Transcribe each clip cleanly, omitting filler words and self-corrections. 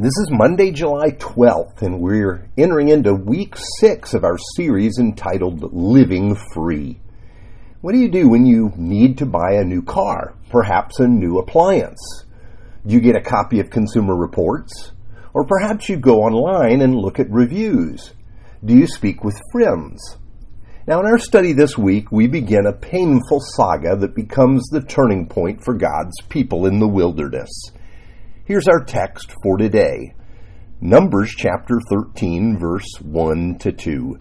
This is Monday, July 12th, and we're entering into week 6 of our series entitled Living Free. What do you do when you need to buy a new car, perhaps a new appliance? Do you get a copy of Consumer Reports? Or perhaps you go online and look at reviews. Do you speak with friends? Now, in our study this week, we begin a painful saga that becomes the turning point for God's people in the wilderness. Here's our text for today. Numbers chapter 13, verse 1 to 2.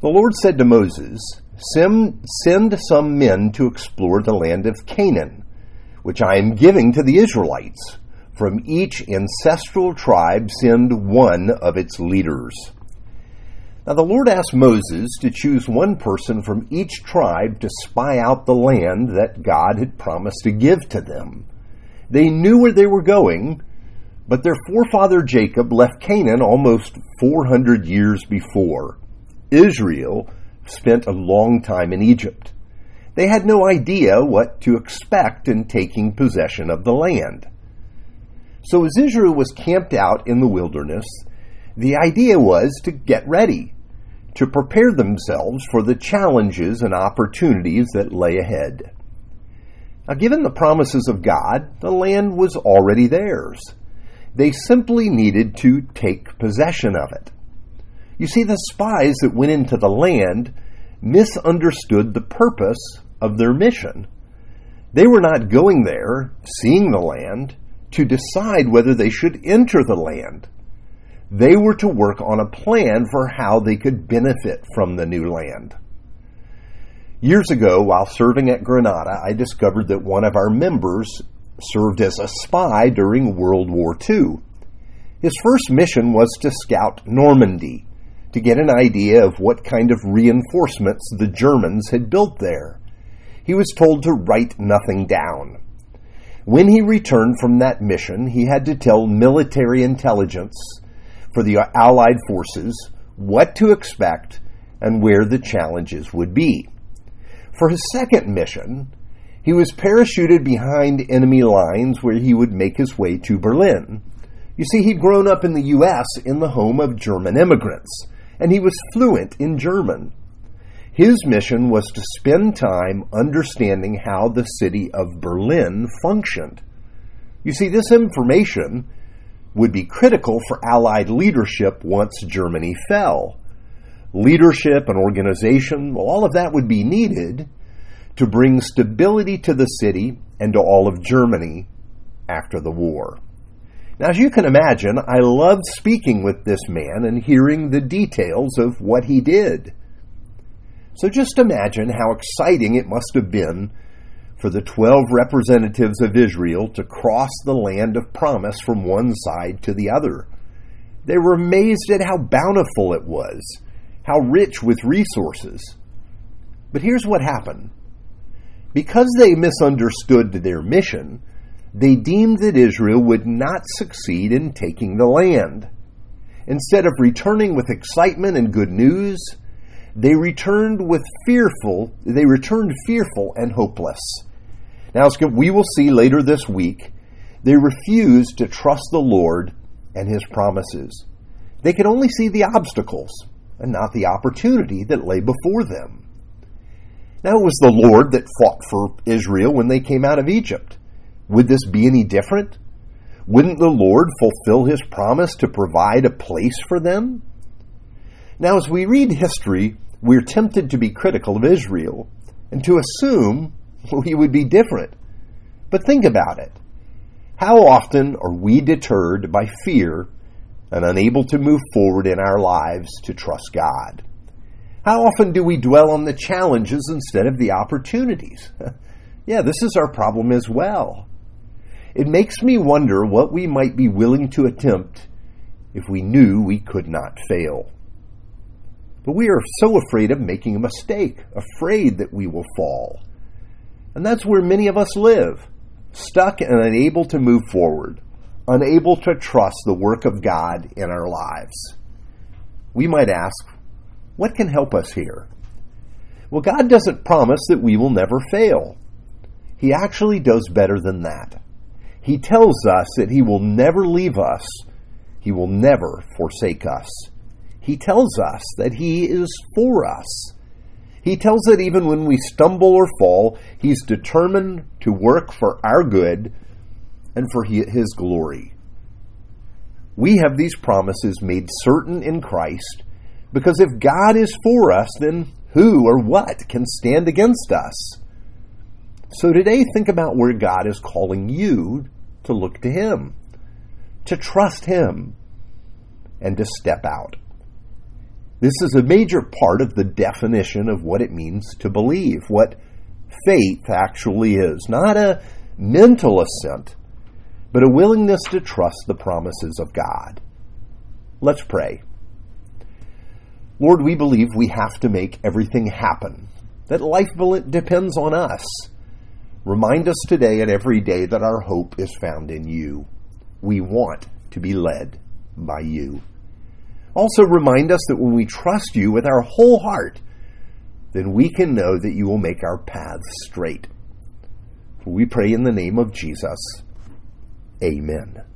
The Lord said to Moses, "Send some men to explore the land of Canaan, which I am giving to the Israelites. From each ancestral tribe send one of its leaders." Now the Lord asked Moses to choose one person from each tribe to spy out the land that God had promised to give to them. They knew where they were going, but their forefather Jacob left Canaan almost 400 years before. Israel spent a long time in Egypt. They had no idea what to expect in taking possession of the land. So as Israel was camped out in the wilderness, the idea was to get ready, to prepare themselves for the challenges and opportunities that lay ahead. Now, given the promises of God, the land was already theirs. They simply needed to take possession of it. You see, the spies that went into the land misunderstood the purpose of their mission. They were not going there, seeing the land, to decide whether they should enter the land. They were to work on a plan for how they could benefit from the new land. Years ago, while serving at Granada, I discovered that one of our members served as a spy during World War II. His first mission was to scout Normandy, to get an idea of what kind of reinforcements the Germans had built there. He was told to write nothing down. When he returned from that mission, he had to tell military intelligence for the Allied forces what to expect and where the challenges would be. For his second mission, he was parachuted behind enemy lines where he would make his way to Berlin. You see, he'd grown up in the U.S. in the home of German immigrants, and he was fluent in German. His mission was to spend time understanding how the city of Berlin functioned. You see, this information would be critical for Allied leadership once Germany fell. Leadership and organization, well, all of that would be needed to bring stability to the city and to all of Germany after the war. Now, as you can imagine, I loved speaking with this man and hearing the details of what he did. So just imagine how exciting it must have been for the 12 representatives of Israel to cross the land of promise from one side to the other. They were amazed at how bountiful it was, how rich with resources. But here's what happened. Because they misunderstood their mission, they deemed that Israel would not succeed in taking the land. Instead of returning with excitement and good news, they returned fearful and hopeless. Now, as we will see later this week, they refused to trust the Lord and His promises. They could only see the obstacles and not the opportunity that lay before them. Now, it was the Lord that fought for Israel when they came out of Egypt. Would this be any different? Wouldn't the Lord fulfill His promise to provide a place for them? Now, as we read history, we're tempted to be critical of Israel and to assume we would be different. But think about it. How often are we deterred by fear and unable to move forward in our lives to trust God? How often do we dwell on the challenges instead of the opportunities? Yeah, this is our problem as well. It makes me wonder what we might be willing to attempt if we knew we could not fail. But we are so afraid of making a mistake, afraid that we will fall. And that's where many of us live, stuck and unable to move forward, unable to trust the work of God in our lives. We might ask, what can help us here? Well, God doesn't promise that we will never fail. He actually does better than that. He tells us that He will never leave us. He will never forsake us. He tells us that He is for us. He tells that even when we stumble or fall, He's determined to work for our good and for His glory. We have these promises made certain in Christ, because if God is for us, then who or what can stand against us? So today, think about where God is calling you to look to Him, to trust Him, and to step out. This is a major part of the definition of what it means to believe, what faith actually is. Not a mental assent, but a willingness to trust the promises of God. Let's pray. Lord, we believe we have to make everything happen, that life depends on us. Remind us today and every day that our hope is found in You. We want to be led by You. Also remind us that when we trust You with our whole heart, then we can know that You will make our paths straight. We pray in the name of Jesus. Amen.